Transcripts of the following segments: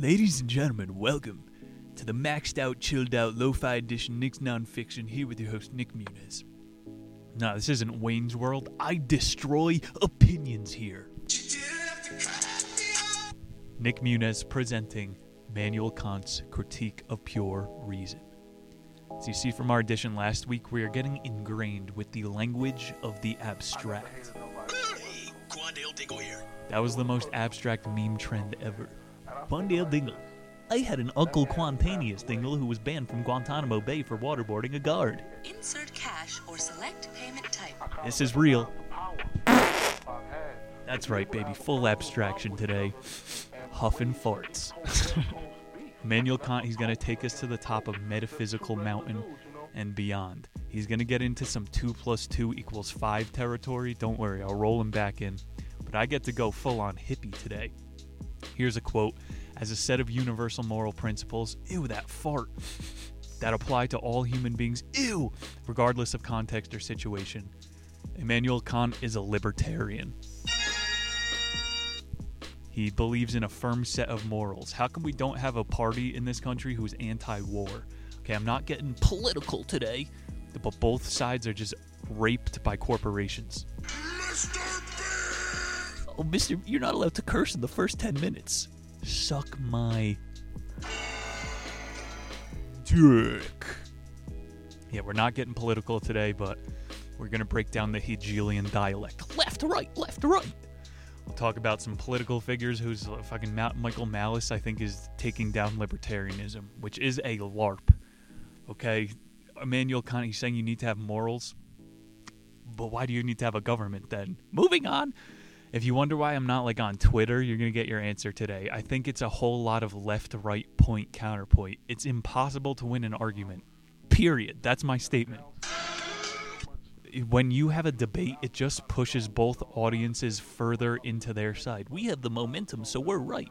Ladies and gentlemen, welcome to the maxed out, chilled out, lo-fi edition Nick's Non-fiction, here with your host Nick Muniz. No, this isn't Wayne's World. I destroy opinions here. Nick Muniz presenting Immanuel Kant's Critique of Pure Reason. As you see from our edition last week, we are getting ingrained with the language of the abstract. That was the most abstract meme trend ever. Quandale Dingle. I had an Uncle Quantaneous Dingle who was banned from Guantanamo Bay for waterboarding a guard. Insert cash or select payment type. This is real. That's right, baby. Full abstraction today. Huffing farts. Immanuel Kant, he's going to take us to the top of metaphysical mountain and beyond. He's going to get into some 2 + 2 = 5 territory. Don't worry, I'll roll him back in. But I get to go full-on hippie today. Here's a quote. As a set of universal moral principles, ew, that fart, that apply to all human beings, ew, regardless of context or situation. Immanuel Kant is a libertarian. He believes in a firm set of morals. How come we don't have a party in this country who's anti-war? Okay, I'm not getting political today, but both sides are just raped by corporations. Mr. B! Oh, mister, you're not allowed to curse in the first 10 minutes. Suck my dick. Yeah, we're not getting political today, but we're going to break down the Hegelian dialect. Left to right, left to right. We'll talk about some political figures who's fucking Michael Malice, I think, is taking down libertarianism, which is a LARP. Okay, Immanuel Kant, he's saying you need to have morals, but why do you need to have a government then? Moving on. If you wonder why I'm not like on Twitter, you're going to get your answer today. I think it's a whole lot of left-right point counterpoint. It's impossible to win an argument. Period. That's my statement. When you have a debate, it just pushes both audiences further into their side. We have the momentum, so we're right.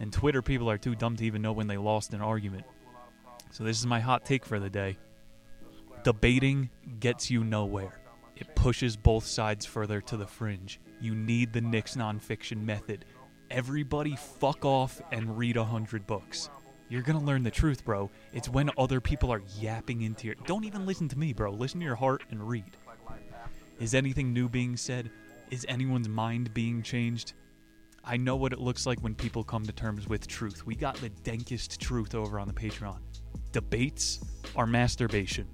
And Twitter people are too dumb to even know when they lost an argument. So this is my hot take for the day. Debating gets you nowhere. It pushes both sides further to the fringe. You need the Nick's Non-fiction method. Everybody fuck off and read 100 books. You're going to learn the truth, bro. It's when other people are yapping into your... Don't even listen to me, bro. Listen to your heart and read. Is anything new being said? Is anyone's mind being changed? I know what it looks like when people come to terms with truth. We got the dankest truth over on the Patreon. Debates are masturbation.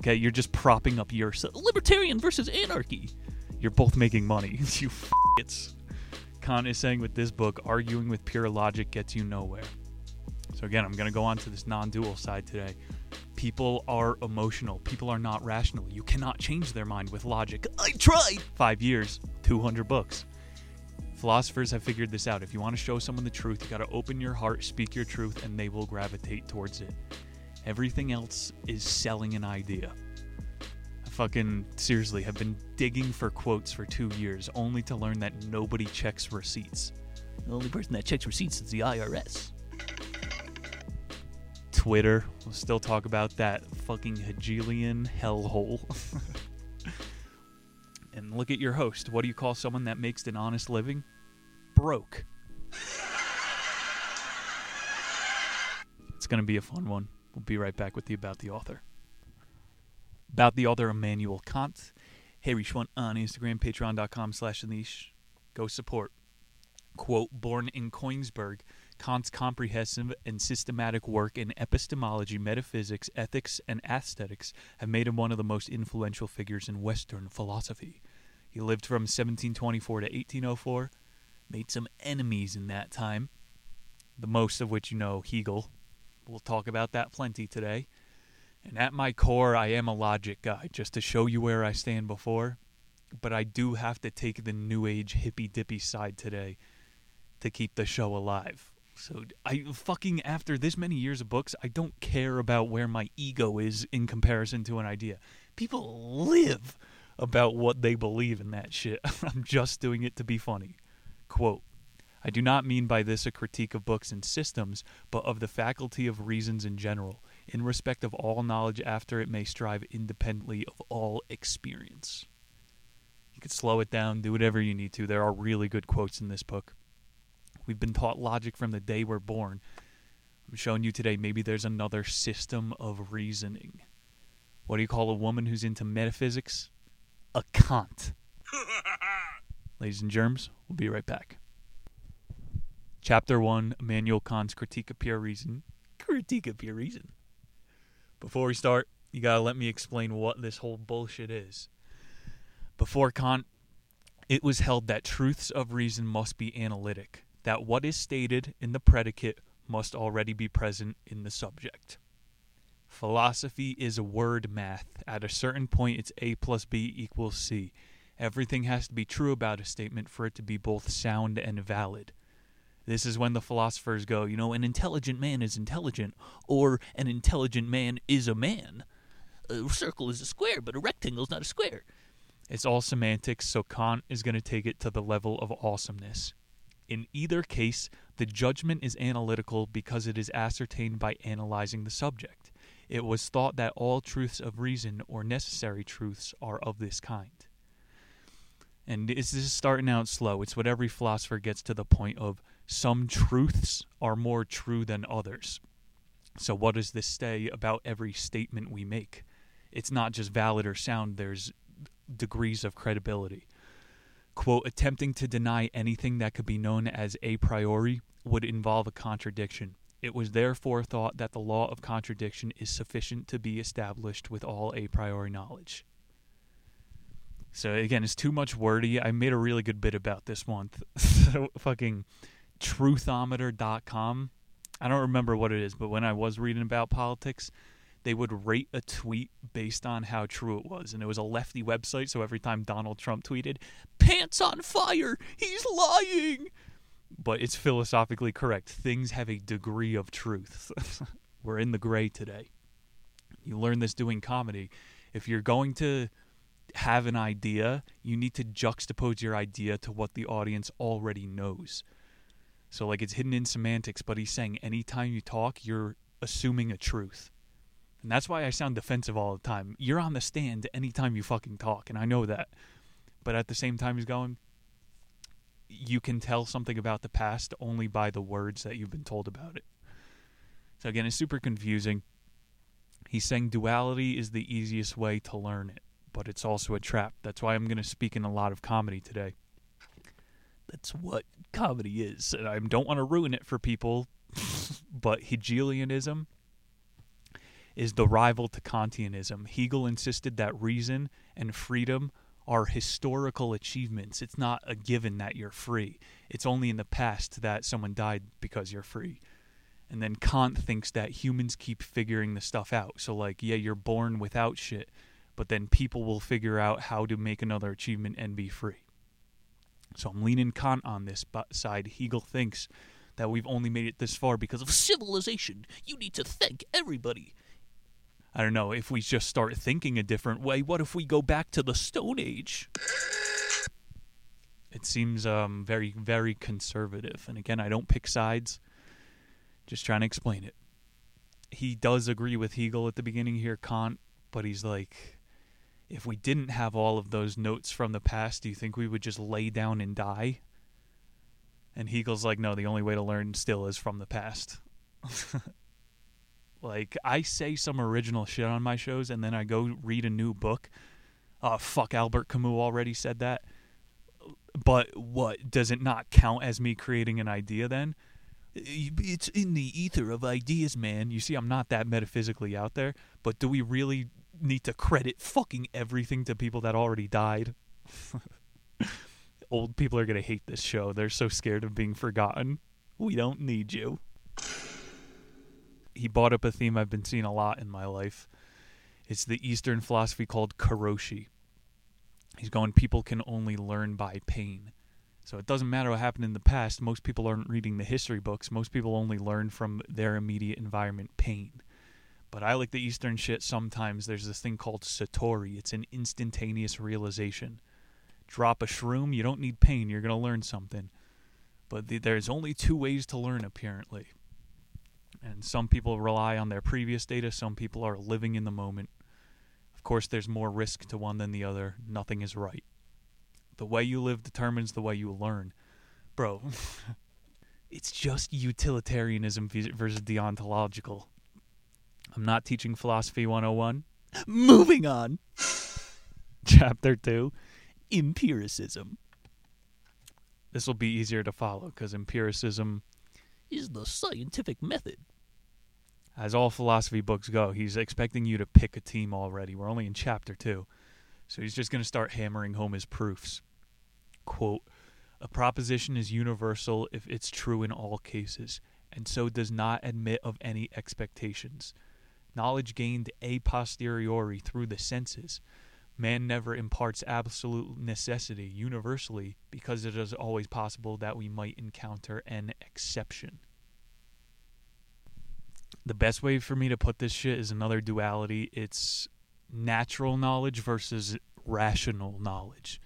Okay, you're just propping up your... libertarian versus anarchy. You're both making money. You f***its. Kant is saying with this book, arguing with pure logic gets you nowhere. So again, I'm going to go on to this non-dual side today. People are emotional. People are not rational. You cannot change their mind with logic. I tried! 5 years, 200 books. Philosophers have figured this out. If you want to show someone the truth, you got to open your heart, speak your truth, and they will gravitate towards it. Everything else is selling an idea. Fucking seriously have been digging for quotes for 2 years only to learn that nobody checks receipts. The only person that checks receipts is the IRS. Twitter, we'll still talk about that fucking Hegelian hellhole. And look at your host. What do you call someone that makes an honest living? Broke. It's going to be a fun one. We'll be right back with you about the author. About the author Immanuel Kant, Harry Schwann on Instagram, patreon.com/niche. Go support. Quote, born in Königsberg, Kant's comprehensive and systematic work in epistemology, metaphysics, ethics, and aesthetics have made him one of the most influential figures in Western philosophy. He lived from 1724 to 1804, made some enemies in that time, the most of which you know, Hegel. We'll talk about that plenty today. And at my core, I am a logic guy, just to show you where I stand before. But I do have to take the new age hippy-dippy side today to keep the show alive. So I fucking, after this many years of books, I don't care about where my ego is in comparison to an idea. People live about what they believe in that shit. I'm just doing it to be funny. Quote, I do not mean by this a critique of books and systems, but of the faculty of reasons in general. In respect of all knowledge after it may strive independently of all experience. You can slow it down, do whatever you need to. There are really good quotes in this book. We've been taught logic from the day we're born. I'm showing you today maybe there's another system of reasoning. What do you call a woman who's into metaphysics? A Kant. Ladies and germs, we'll be right back. Chapter 1, Immanuel Kant's Critique of Pure Reason. Critique of Pure Reason. Before we start, you gotta let me explain what this whole bullshit is. Before Kant, it was held that truths of reason must be analytic, that what is stated in the predicate must already be present in the subject. Philosophy is word math. At a certain point, it's A plus B equals C. Everything has to be true about a statement for it to be both sound and valid. This is when the philosophers go, you know, an intelligent man is intelligent, or an intelligent man is a man. A circle is a square, but a rectangle is not a square. It's all semantics, so Kant is going to take it to the level of awesomeness. In either case, the judgment is analytical because it is ascertained by analyzing the subject. It was thought that all truths of reason, or necessary truths, are of this kind. And this is starting out slow. It's what every philosopher gets to the point of, some truths are more true than others. So what does this say about every statement we make? It's not just valid or sound, there's degrees of credibility. Quote, attempting to deny anything that could be known as a priori would involve a contradiction. It was therefore thought that the law of contradiction is sufficient to be established with all a priori knowledge. So again, it's too much wordy. I made a really good bit about this month. So fucking truthometer.com. I don't remember what it is, but when I was reading about politics, they would rate a tweet based on how true it was. And it was a lefty website, so every time Donald Trump tweeted, pants on fire, he's lying! But it's philosophically correct. Things have a degree of truth. We're in the gray today. You learn this doing comedy. If you're going to have an idea, you need to juxtapose your idea to what the audience already knows. So, like, it's hidden in semantics, but he's saying anytime you talk, you're assuming a truth. And that's why I sound defensive all the time. You're on the stand anytime you fucking talk, and I know that. But at the same time, he's going, you can tell something about the past only by the words that you've been told about it. So again, it's super confusing. He's saying duality is the easiest way to learn it, but it's also a trap. That's why I'm going to speak in a lot of comedy today. That's what comedy is, and I don't want to ruin it for people, but Hegelianism is the rival to Kantianism. Hegel insisted that reason and freedom are historical achievements. It's not a given that you're free. It's only in the past that someone died because you're free. And then Kant thinks that humans keep figuring the stuff out. So like, yeah, you're born without shit, but then people will figure out how to make another achievement and be free. So I'm leaning Kant on this side. Hegel thinks that we've only made it this far because of civilization. You need to thank everybody. I don't know, if we just start thinking a different way, what if we go back to the Stone Age? It seems very, very conservative. And again, I don't pick sides. Just trying to explain it. He does agree with Hegel at the beginning here, Kant, but he's like, if we didn't have all of those notes from the past, do you think we would just lay down and die? And Hegel's like, no, the only way to learn still is from the past. Like, I say some original shit on my shows, and then I go read a new book. Oh, fuck, Albert Camus already said that. But what, does it not count as me creating an idea then? It's in the ether of ideas, man. You see, I'm not that metaphysically out there. But do we really need to credit fucking everything to people that already died? Old people are going to hate this show. They're so scared of being forgotten. We don't need you. He brought up a theme I've been seeing a lot in my life. It's the Eastern philosophy called karoshi. He's going, people can only learn by pain. So it doesn't matter what happened in the past. Most people aren't reading the history books. Most people only learn from their immediate environment, pain. But I like the Eastern shit sometimes. There's this thing called satori. It's an instantaneous realization. Drop a shroom. You don't need pain. You're going to learn something. But there's only two ways to learn, apparently. And some people rely on their previous data. Some people are living in the moment. Of course, there's more risk to one than the other. Nothing is right. The way you live determines the way you learn. Bro, it's just utilitarianism versus the ontological. I'm not teaching Philosophy 101. Moving on. Chapter 2, Empiricism. This will be easier to follow because empiricism is the scientific method. As all philosophy books go, he's expecting you to pick a team already. We're only in Chapter 2. So he's just going to start hammering home his proofs. Quote, a proposition is universal if it's true in all cases, and so does not admit of any expectations. Knowledge gained a posteriori through the senses. Man never imparts absolute necessity universally because it is always possible that we might encounter an exception. The best way for me to put this shit is another duality. It's natural knowledge versus rational knowledge.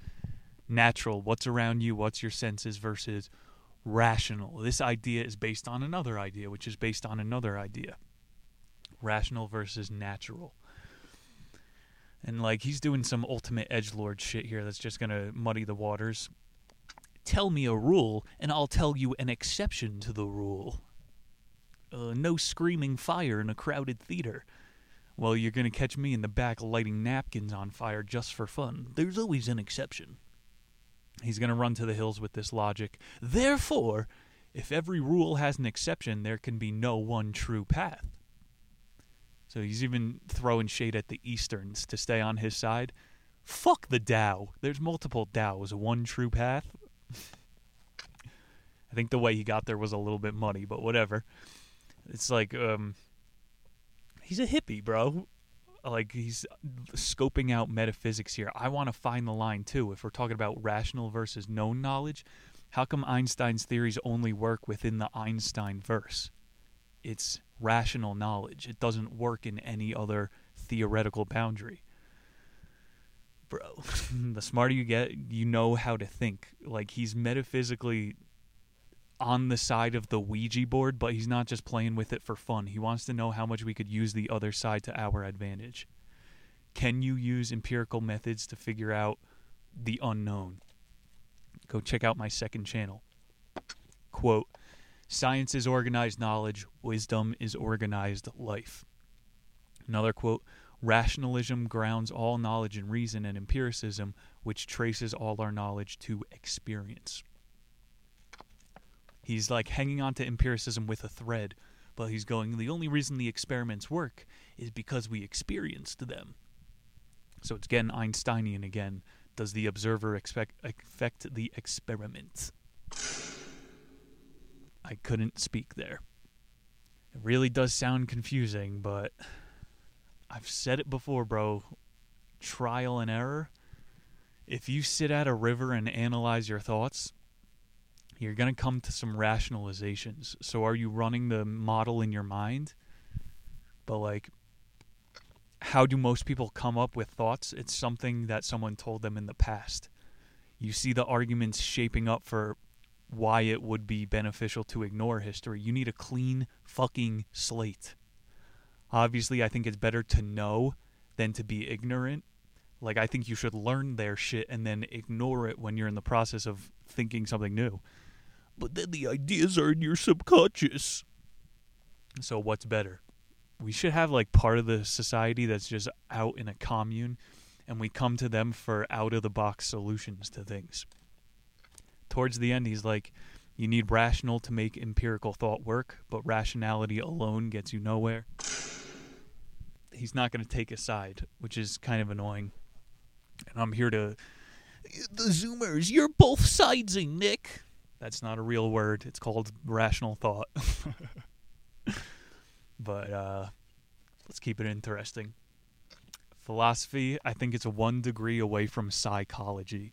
Natural, what's around you, what's your senses, versus rational. This idea is based on another idea, which is based on another idea. Rational versus natural. And, like, he's doing some ultimate edgelord shit here that's just going to muddy the waters. Tell me a rule, and I'll tell you an exception to the rule. No screaming fire in a crowded theater. Well, you're going to catch me in the back lighting napkins on fire just for fun. There's always an exception. He's going to run to the hills with this logic. Therefore, if every rule has an exception, there can be no one true path. So he's even throwing shade at the Easterns to stay on his side. Fuck the Tao. There's multiple Taos. One true path. I think the way he got there was a little bit muddy, but whatever. It's like, he's a hippie, bro. Like, he's scoping out metaphysics here. I want to find the line, too. If we're talking about rational versus known knowledge, how come Einstein's theories only work within the Einstein verse? It's rational knowledge. It doesn't work in any other theoretical boundary. Bro, the smarter you get, you know how to think. Like, he's metaphysically on the side of the Ouija board, but he's not just playing with it for fun. He wants to know how much we could use the other side to our advantage. Can you use empirical methods to figure out the unknown? Go check out my second channel. Quote, science is organized knowledge, wisdom is organized life. Another quote, rationalism grounds all knowledge in reason and empiricism, which traces all our knowledge to experience. He's like hanging on to empiricism with a thread, but he's going, the only reason the experiments work is because we experienced them. So it's again Einsteinian again. Does the observer affect the experiment? I couldn't speak there. It really does sound confusing, but I've said it before, bro. Trial and error. If you sit at a river and analyze your thoughts, you're going to come to some rationalizations. So are you running the model in your mind? But, like, how do most people come up with thoughts? It's something that someone told them in the past. You see the arguments shaping up for why it would be beneficial to ignore history. You need a clean fucking slate. Obviously, I think it's better to know than to be ignorant. Like, I think you should learn their shit and then ignore it when you're in the process of thinking something new. But then the ideas are in your subconscious. So what's better? We should have, like, part of the society that's just out in a commune, and we come to them for out-of-the-box solutions to things. Towards the end, he's like, you need rational to make empirical thought work, but rationality alone gets you nowhere. He's not going to take a side, which is kind of annoying. And I'm here to... The Zoomers, you're both sidesing, Nick. That's not a real word. It's called rational thought. But let's keep it interesting. Philosophy, I think it's 1 degree away from psychology.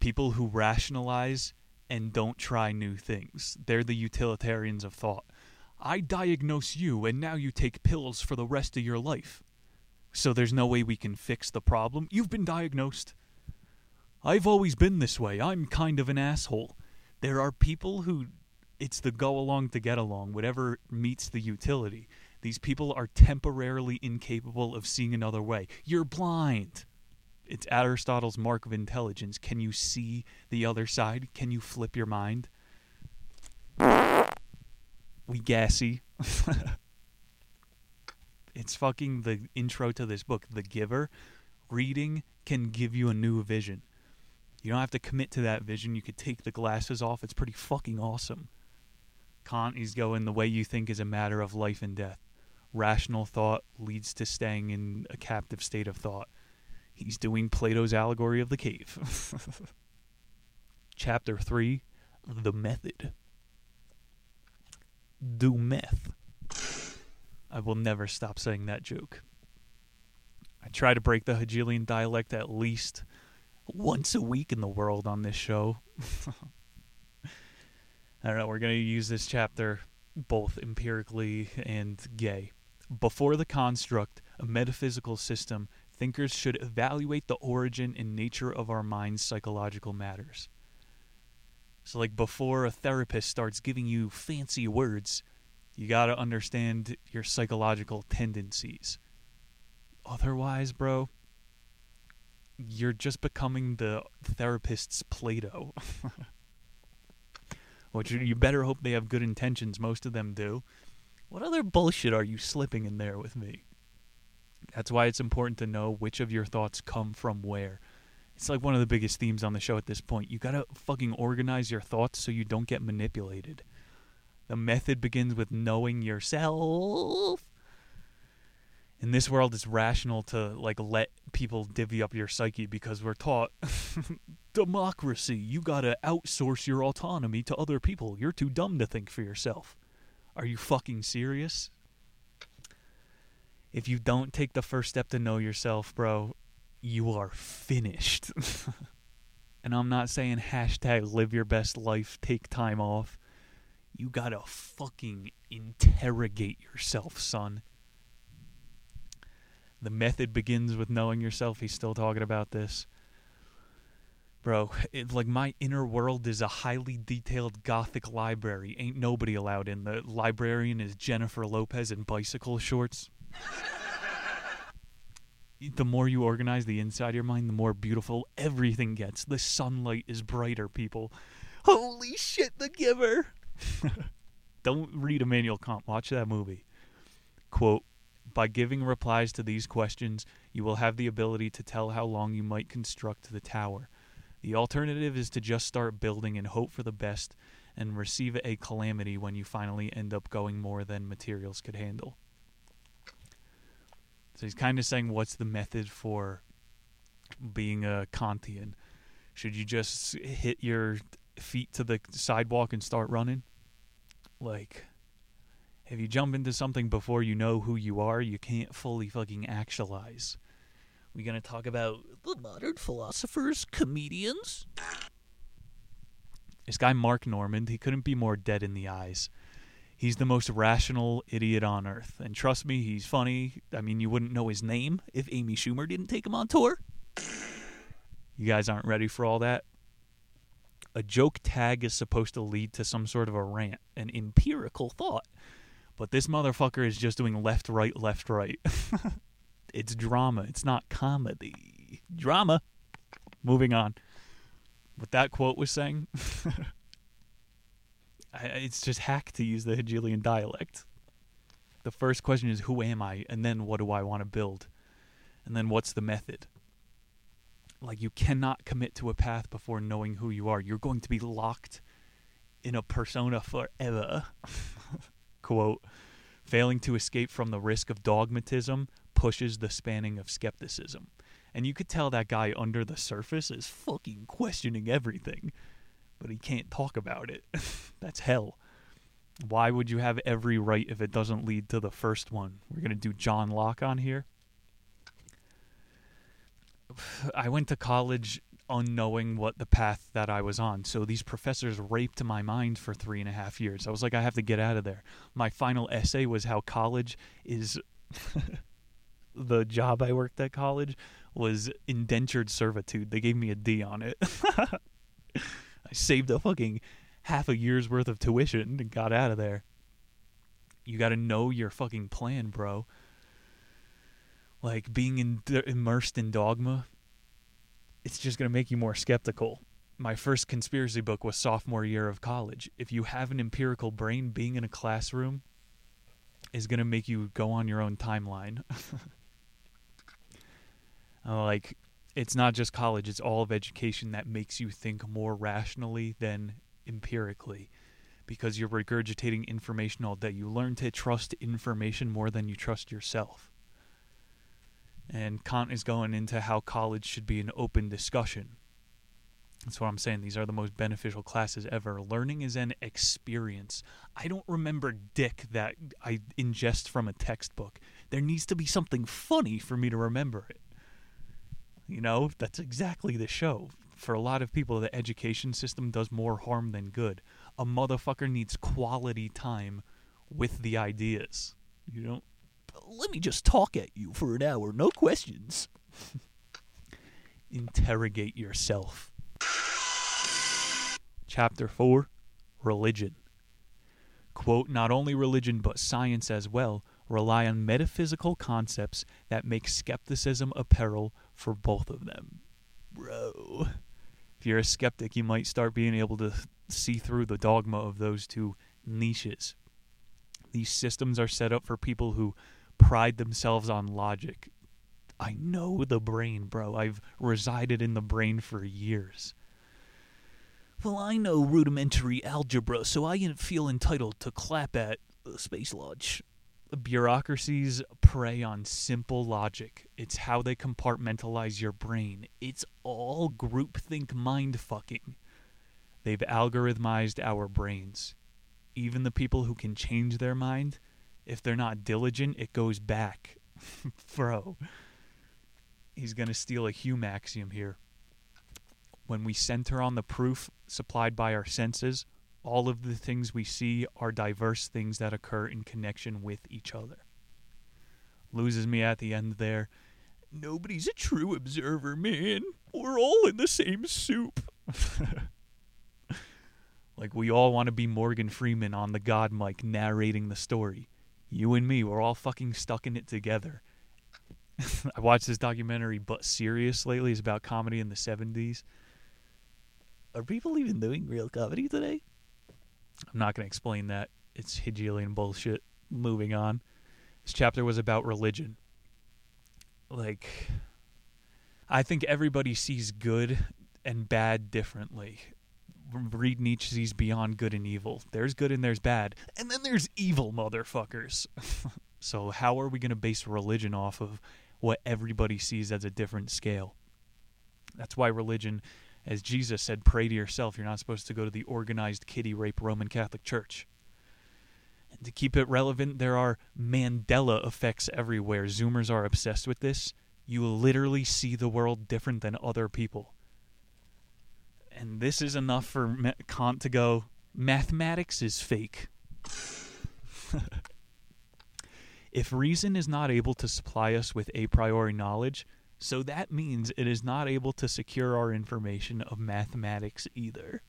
People who rationalize and don't try new things. They're the utilitarians of thought. I diagnose you, and now you take pills for the rest of your life. So there's no way we can fix the problem. You've been diagnosed. I've always been this way. I'm kind of an asshole. There are people who, it's the go along to get along, whatever meets the utility. These people are temporarily incapable of seeing another way. You're blind. It's Aristotle's mark of intelligence. Can you see the other side? Can you flip your mind? we gassy. It's fucking the intro to this book, The Giver. Reading can give you a new vision. You don't have to commit to that vision. You could take the glasses off. It's pretty fucking awesome. Kant is going, the way you think is a matter of life and death. Rational thought leads to staying in a captive state of thought. He's doing Plato's Allegory of the Cave. Chapter 3, The Method. Do meth. I will never stop saying that joke. I try to break the Hegelian dialect at least once a week in the world on this show. I don't know, we're going to use this chapter both empirically and gay. Before the construct, a metaphysical system, thinkers should evaluate the origin and nature of our mind's psychological matters. So like before a therapist starts giving you fancy words, you got to understand your psychological tendencies. Otherwise, bro, you're just becoming the therapist's Plato. Which you better hope they have good intentions. Most of them do. What other bullshit are you slipping in there with me? That's why it's important to know which of your thoughts come from where. It's like one of the biggest themes on the show at this point. You gotta fucking organize your thoughts so you don't get manipulated. The method begins with knowing yourself. In this world, it's rational to like let people divvy up your psyche because we're taught democracy. You gotta outsource your autonomy to other people. You're too dumb to think for yourself. Are you fucking serious? If you don't take the first step to know yourself, bro, you are finished. And I'm not saying hashtag live your best life, take time off. You gotta fucking interrogate yourself, son. The method begins with knowing yourself. He's still talking about this. Bro, my inner world is a highly detailed Gothic library. Ain't nobody allowed in. The librarian is Jennifer Lopez in bicycle shorts. The more you organize the inside of your mind, the more beautiful everything gets. The sunlight is brighter, people. Holy shit, The Giver! Don't read Immanuel Kant. Watch that movie. Quote, by giving replies to these questions, you will have the ability to tell how long you might construct the tower. The alternative is to just start building and hope for the best and receive a calamity when you finally end up going more than materials could handle. So he's kind of saying, what's the method for being a Kantian? Should you just hit your feet to the sidewalk and start running? Like, if you jump into something before you know who you are, you can't fully fucking actualize. We're going to talk about the modern philosophers, comedians. This guy, Mark Normand, he couldn't be more dead in the eyes. He's the most rational idiot on earth. And trust me, he's funny. I mean, you wouldn't know his name if Amy Schumer didn't take him on tour. You guys aren't ready for all that. A joke tag is supposed to lead to some sort of a rant, an empirical thought. But this motherfucker is just doing left, right, left, right. It's drama. It's not comedy. Drama. Moving on. What that quote was saying... It's just hack to use the Hegelian dialect. The first question is, who am I? And then what do I want to build? And then what's the method? Like, you cannot commit to a path before knowing who you are. You're going to be locked in a persona forever. Quote, failing to escape from the risk of dogmatism pushes the spanning of skepticism. And you could tell that guy under the surface is fucking questioning everything. But he can't talk about it. That's hell. Why would you have every right if it doesn't lead to the first one? We're going to do John Locke on here. I went to college unknowing what the path that I was on. So these professors raped my mind for 3.5 years. I was like, I have to get out of there. My final essay was how college is... The job I worked at college was indentured servitude. They gave me a D on it. I saved a fucking half a year's worth of tuition and got out of there. You gotta know your fucking plan, bro. Like, being immersed in dogma, it's just gonna make you more skeptical. My first conspiracy book was sophomore year of college. If you have an empirical brain, being in a classroom is going to make you go on your own timeline. Like, it's not just college, it's all of education that makes you think more rationally than empirically, because you're regurgitating information all day. You learn to trust information more than you trust yourself. And Kant is going into how college should be an open discussion. That's what I'm saying. These are the most beneficial classes ever. Learning is an experience. I don't remember dick that I ingest from a textbook. There needs to be something funny for me to remember it. You know, that's exactly the show. For a lot of people, the education system does more harm than good. A motherfucker needs quality time with the ideas. You don't, let me just talk at you for an hour, no questions. Interrogate yourself. Chapter 4, Religion. Quote, not only religion but science as well rely on metaphysical concepts that make skepticism a peril for both of them. Bro. If you're a skeptic, you might start being able to see through the dogma of those two niches. These systems are set up for people who pride themselves on logic. I know the brain, bro. I've resided in the brain for years. Well, I know rudimentary algebra, so I feel entitled to clap at space launch. Bureaucracies prey on simple logic. It's how they compartmentalize your brain. It's all groupthink mind-fucking. They've algorithmized our brains. Even the people who can change their mind, if they're not diligent, it goes back. Bro. He's going to steal a Hume axiom here. When we center on the proof supplied by our senses, all of the things we see are diverse things that occur in connection with each other. Loses me at the end there. Nobody's a true observer, man. We're all in the same soup. Like, we all want to be Morgan Freeman on the God mic narrating the story. You and me, we're all fucking stuck in it together. I watched this documentary, But Serious, lately. It's about comedy in the 70s. Are people even doing real comedy today? I'm not going to explain that. It's Hegelian bullshit. Moving on. This chapter was about religion. Like, I think everybody sees good and bad differently. Read Nietzsche's Beyond Good and Evil. There's good and there's bad. And then there's evil motherfuckers. So how are we going to base religion off of what everybody sees as a different scale? That's why religion... As Jesus said, pray to yourself. You're not supposed to go to the organized kiddie rape Roman Catholic Church. And to keep it relevant, there are Mandela effects everywhere. Zoomers are obsessed with this. You literally see the world different than other people. And this is enough for Kant to go, mathematics is fake. If reason is not able to supply us with a priori knowledge, so that means it is not able to secure our information of mathematics either.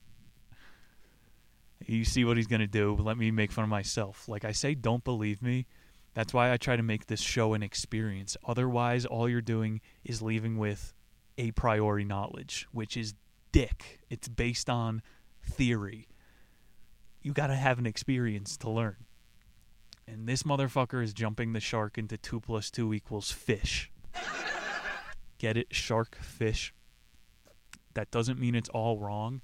You see what he's going to do. Let me make fun of myself. Like I say, don't believe me. That's why I try to make this show an experience. Otherwise, all you're doing is leaving with a priori knowledge, which is dick. It's based on theory. You got to have an experience to learn. And this motherfucker is jumping the shark into 2 + 2 = fish. Get it? Shark, fish. That doesn't mean it's all wrong.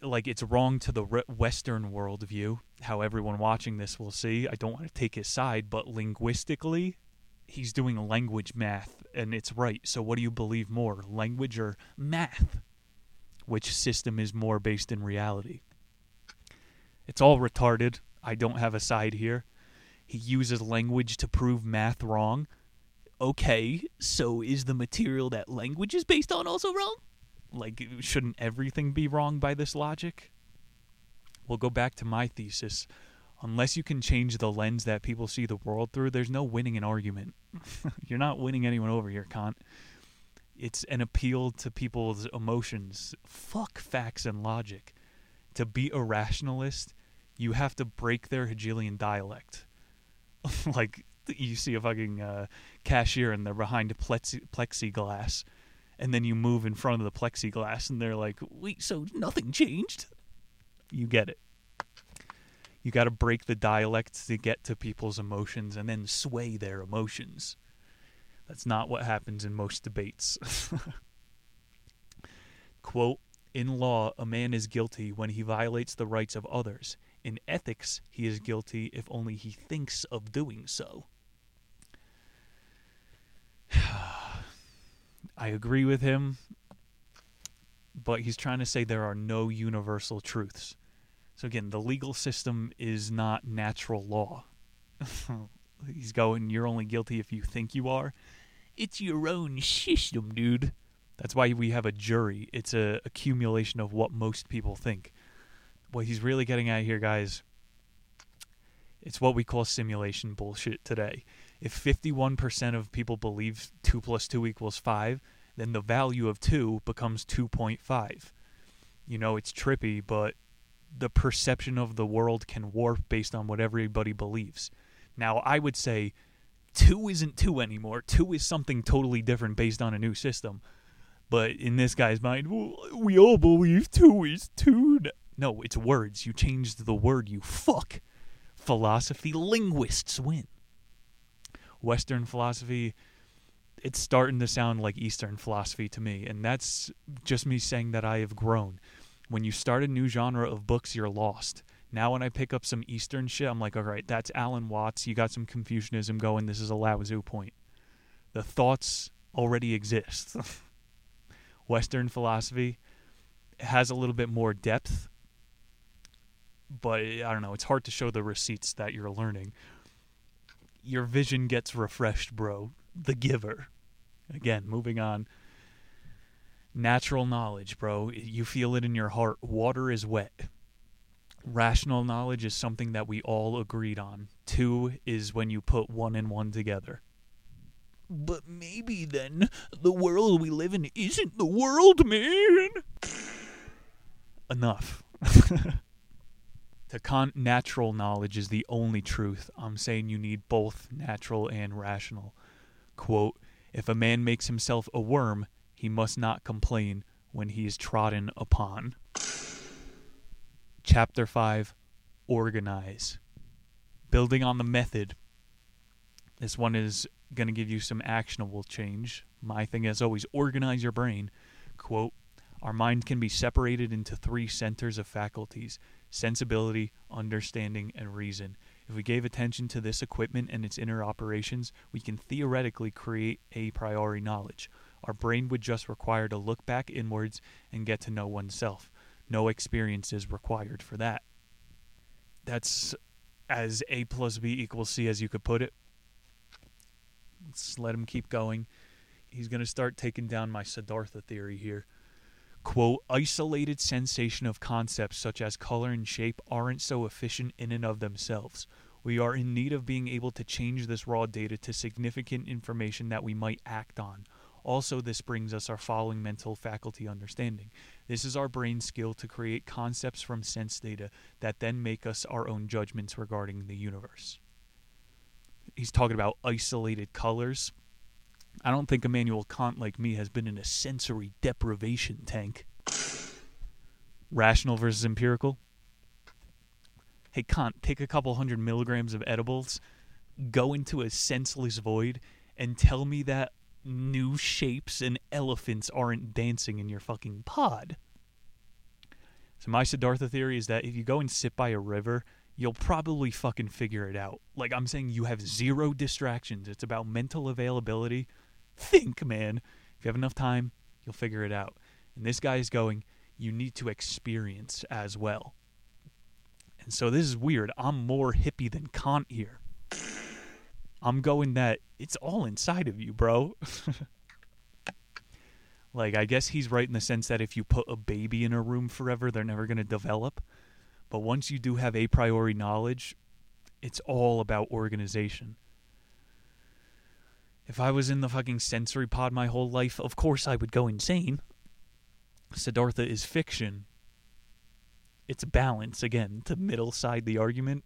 Like, it's wrong to the Western worldview, how everyone watching this will see. I don't want to take his side, but linguistically, he's doing language math, and it's right. So what do you believe more, language or math? Which system is more based in reality? It's all retarded. I don't have a side here. He uses language to prove math wrong. Okay, so is the material that language is based on also wrong? Like, shouldn't everything be wrong by this logic? We'll go back to my thesis. Unless you can change the lens that people see the world through, there's no winning an argument. You're not winning anyone over here, Kant. It's an appeal to people's emotions. Fuck facts and logic. To be a rationalist, you have to break their Hegelian dialect. Like... You see a fucking cashier and they're behind a plexiglass and then you move in front of the plexiglass, and they're like, wait, so nothing changed? You get it. You got to break the dialect to get to people's emotions and then sway their emotions. That's not what happens in most debates. Quote, in law, a man is guilty when he violates the rights of others. In ethics, he is guilty if only he thinks of doing so. I agree with him, but he's trying to say there are no universal truths. So again, the legal system is not natural law. He's going, you're only guilty if you think you are. It's your own system, dude. That's why we have a jury. It's an accumulation of what most people think. What he's really getting at here, guys, it's what we call simulation bullshit today. If 51% of people believe 2 plus 2 equals 5, then the value of 2 becomes 2.5. You know, it's trippy, but the perception of the world can warp based on what everybody believes. Now, I would say 2 isn't 2 anymore. 2 is something totally different based on a new system. But in this guy's mind, we all believe 2 is 2. No, it's words. You changed the word, you fuck. Philosophy, linguists win. Western philosophy, it's starting to sound like Eastern philosophy to me. And that's just me saying that I have grown. When you start a new genre of books, you're lost. Now when I pick up some Eastern shit, I'm like, all right, that's Alan Watts. You got some Confucianism going. This is a Lao Tzu point. The thoughts already exist. Western philosophy has a little bit more depth. But I don't know. It's hard to show the receipts that you're learning. Your vision gets refreshed, bro. The giver. Again, moving on. Natural knowledge, bro. You feel it in your heart. Water is wet. Rational knowledge is something that we all agreed on. 2 is when you put 1 and 1 together. But maybe then the world we live in isn't the world, man. Enough. To Kant, natural knowledge is the only truth. I'm saying you need both natural and rational. Quote, if a man makes himself a worm, he must not complain when he is trodden upon. Chapter 5, Organize. Building on the method. This one is going to give you some actionable change. My thing is always organize your brain. Quote, our mind can be separated into 3 centers of faculties, sensibility, understanding, and reason. If we gave attention to this equipment and its inner operations, we can theoretically create a priori knowledge. Our brain would just require to look back inwards and get to know oneself. No experience is required for that. That's as A plus B equals C as you could put it. Let's let him keep going. He's going to start taking down my Siddhartha theory here. Quote, isolated sensation of concepts such as color and shape aren't so efficient in and of themselves. We are in need of being able to change this raw data to significant information that we might act on. Also, this brings us our following mental faculty understanding. This is our brain's skill to create concepts from sense data that then make us our own judgments regarding the universe. He's talking about isolated colors. I don't think Immanuel Kant, like me, has been in a sensory deprivation tank. Rational versus empirical. Hey, Kant, take a couple 100 milligrams of edibles, go into a senseless void, and tell me that new shapes and elephants aren't dancing in your fucking pod. So my Siddhartha theory is that if you go and sit by a river, you'll probably fucking figure it out. Like I'm saying, you have 0 distractions. It's about mental availability. Think, man. If you have enough time, you'll figure it out. And this guy is going, you need to experience as well. And so this is weird. I'm more hippie than Kant here. I'm going that it's all inside of you, bro. Like, I guess he's right in the sense that if you put a baby in a room forever, they're never going to develop. But once you do have a priori knowledge, it's all about organization. If I was in the fucking sensory pod my whole life, of course I would go insane. Siddhartha is fiction. It's balance, again, to middle side the argument.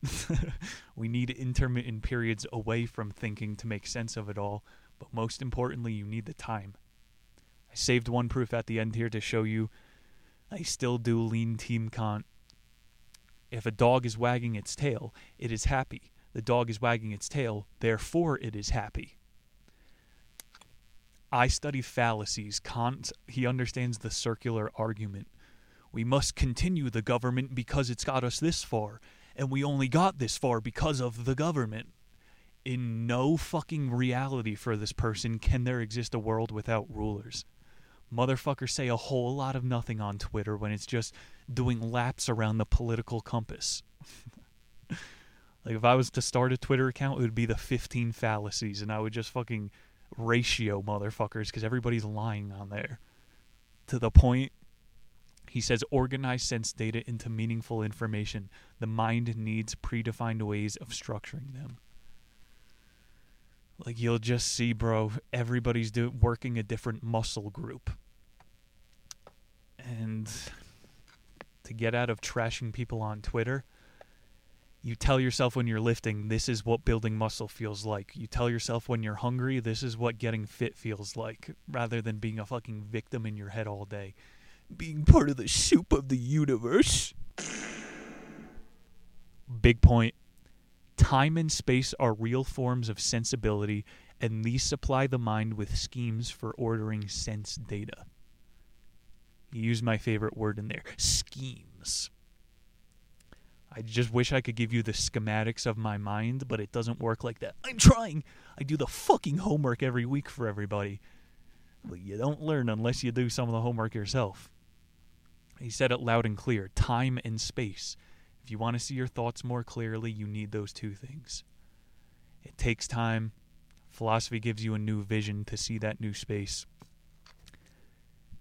We need intermittent periods away from thinking to make sense of it all, but most importantly, you need the time. I I saved one proof at the end here to show you I still do lean Team Kant. If a dog is wagging its tail, it is happy. The dog is wagging its tail, therefore it is happy. I study fallacies. Kant, he understands the circular argument. We must continue the government because it's got us this far, and we only got this far because of the government. In no fucking reality for this person can there exist a world without rulers. Motherfuckers say a whole lot of nothing on Twitter when it's just doing laps around the political compass. Like, if I was to start a Twitter account, it would be the 15 fallacies, and I would just fucking ratio motherfuckers because everybody's lying on there. To the point, he says, organize sense data into meaningful information. The mind needs predefined ways of structuring them. Like, you'll just see, bro, everybody's working a different muscle group. And to get out of trashing people on Twitter, you tell yourself when you're lifting, this is what building muscle feels like. You tell yourself when you're hungry, this is what getting fit feels like, rather than being a fucking victim in your head all day. Being part of the soup of the universe. Big point. Time and space are real forms of sensibility, and these supply the mind with schemes for ordering sense data. You use my favorite word in there, schemes. I just wish I could give you the schematics of my mind, but it doesn't work like that. I'm trying! I do the fucking homework every week for everybody. But you don't learn unless you do some of the homework yourself. He said it loud and clear, time and space. If you want to see your thoughts more clearly, you need those two things. It takes time. Philosophy gives you a new vision to see that new space.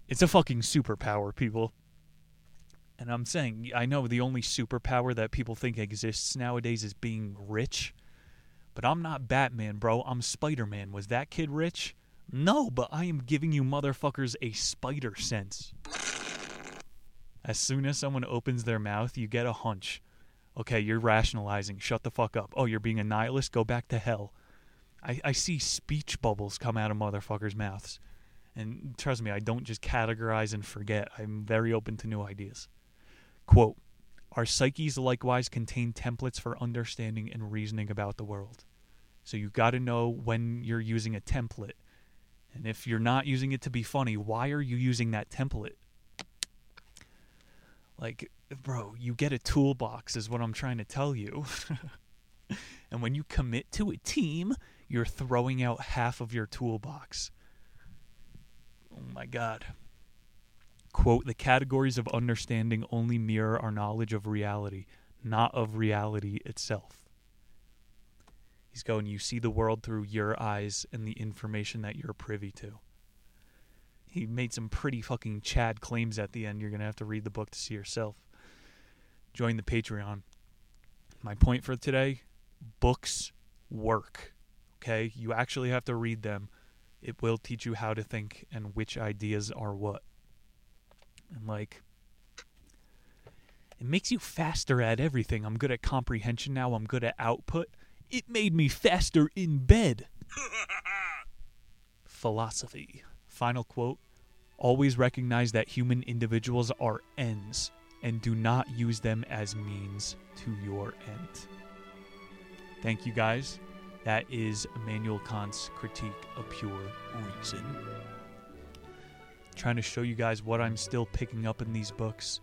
It's a fucking superpower, people. And I'm saying, I know the only superpower that people think exists nowadays is being rich. But I'm not Batman, bro. I'm Spider-Man. Was that kid rich? No, but I am giving you motherfuckers a spider sense. As soon as someone opens their mouth, you get a hunch. Okay, you're rationalizing. Shut the fuck up. Oh, you're being a nihilist? Go back to hell. I see speech bubbles come out of motherfuckers' mouths. And trust me, I don't just categorize and forget. I'm very open to new ideas. Quote, our psyches likewise contain templates for understanding and reasoning about the world. So you got to know when you're using a template. And if you're not using it to be funny, why are you using that template? Like, bro, you get a toolbox is what I'm trying to tell you. And when you commit to a team, you're throwing out half of your toolbox. Oh, my God. Quote, the categories of understanding only mirror our knowledge of reality, not of reality itself. He's going, you see the world through your eyes and the information that you're privy to. He made some pretty fucking Chad claims at the end. You're going to have to read the book to see yourself. Join the Patreon. My point for today, books work. Okay? You actually have to read them. It will teach you how to think and which ideas are what. And like, it makes you faster at everything. I'm good at comprehension now. I'm good at output. It made me faster in bed. Philosophy. Final quote. Always recognize that human individuals are ends and do not use them as means to your end. Thank you guys. That is Immanuel Kant's Critique of Pure Reason. Trying to show you guys what I'm still picking up in these books.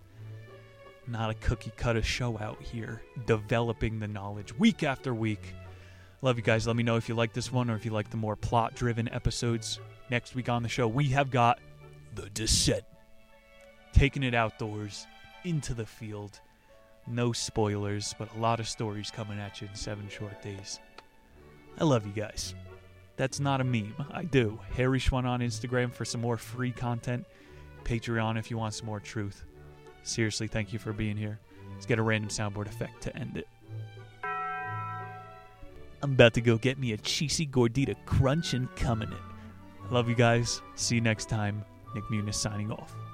Not a cookie cutter show out here. Developing the knowledge week after week. Love you guys. Let me know if you like this one or if you like the more plot driven episodes. Next week on the show, we have got The Descent. Taking it outdoors, into the field. No spoilers, but a lot of stories coming at you in 7 short days. I love you guys. That's not a meme. I do. Harry Schwann on Instagram for some more free content. Patreon if you want some more truth. Seriously, thank you for being here. Let's get a random soundboard effect to end it. I'm about to go get me a cheesy gordita crunch and come in it. Love you guys. See you next time. Nick Muniz signing off.